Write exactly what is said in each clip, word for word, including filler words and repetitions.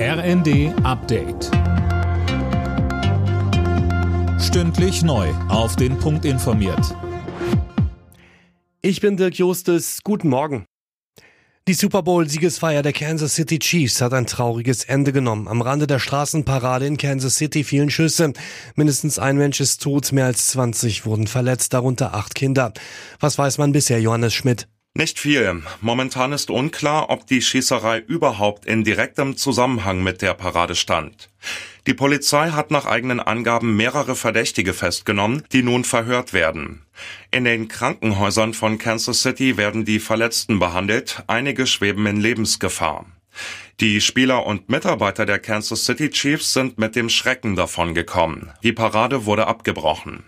R N D Update. Stündlich neu auf den Punkt informiert. Ich bin Dirk Justus. Guten Morgen. Die Super Bowl-Siegesfeier der Kansas City Chiefs hat ein trauriges Ende genommen. Am Rande der Straßenparade in Kansas City fielen Schüsse. Mindestens ein Mensch ist tot, mehr als zwanzig wurden verletzt, darunter acht Kinder. Was weiß man bisher, Johannes Schmidt? Nicht viel. Momentan ist unklar, ob die Schießerei überhaupt in direktem Zusammenhang mit der Parade stand. Die Polizei hat nach eigenen Angaben mehrere Verdächtige festgenommen, die nun verhört werden. In den Krankenhäusern von Kansas City werden die Verletzten behandelt, einige schweben in Lebensgefahr. Die Spieler und Mitarbeiter der Kansas City Chiefs sind mit dem Schrecken davongekommen. Die Parade wurde abgebrochen.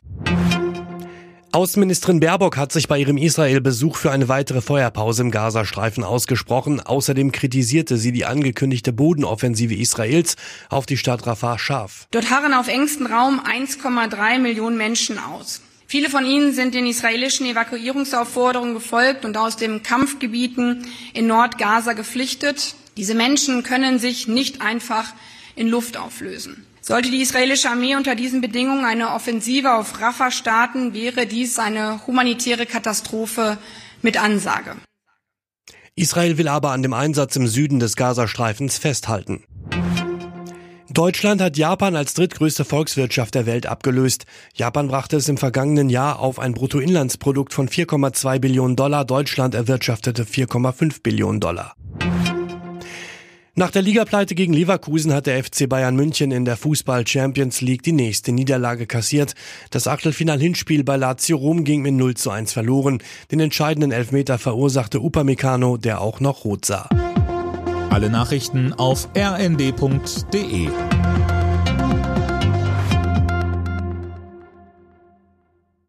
Außenministerin Baerbock hat sich bei ihrem Israel-Besuch für eine weitere Feuerpause im Gazastreifen ausgesprochen. Außerdem kritisierte sie die angekündigte Bodenoffensive Israels auf die Stadt Rafah scharf. Dort harren auf engstem Raum eins Komma drei Millionen Menschen aus. Viele von ihnen sind den israelischen Evakuierungsaufforderungen gefolgt und aus den Kampfgebieten in Nordgaza geflüchtet. Diese Menschen können sich nicht einfach in Luft auflösen. Sollte die israelische Armee unter diesen Bedingungen eine Offensive auf Rafah starten, wäre dies eine humanitäre Katastrophe mit Ansage. Israel will aber an dem Einsatz im Süden des Gazastreifens festhalten. Deutschland hat Japan als drittgrößte Volkswirtschaft der Welt abgelöst. Japan brachte es im vergangenen Jahr auf ein Bruttoinlandsprodukt von vier Komma zwei Billionen Dollar. Deutschland erwirtschaftete vier Komma fünf Billionen Dollar. Nach der Ligapleite gegen Leverkusen hat der F C Bayern München in der Fußball-Champions League die nächste Niederlage kassiert. Das Achtelfinal-Hinspiel bei Lazio Rom ging mit null zu eins verloren. Den entscheidenden Elfmeter verursachte Upamecano, der auch noch rot sah. Alle Nachrichten auf r n d punkt d e.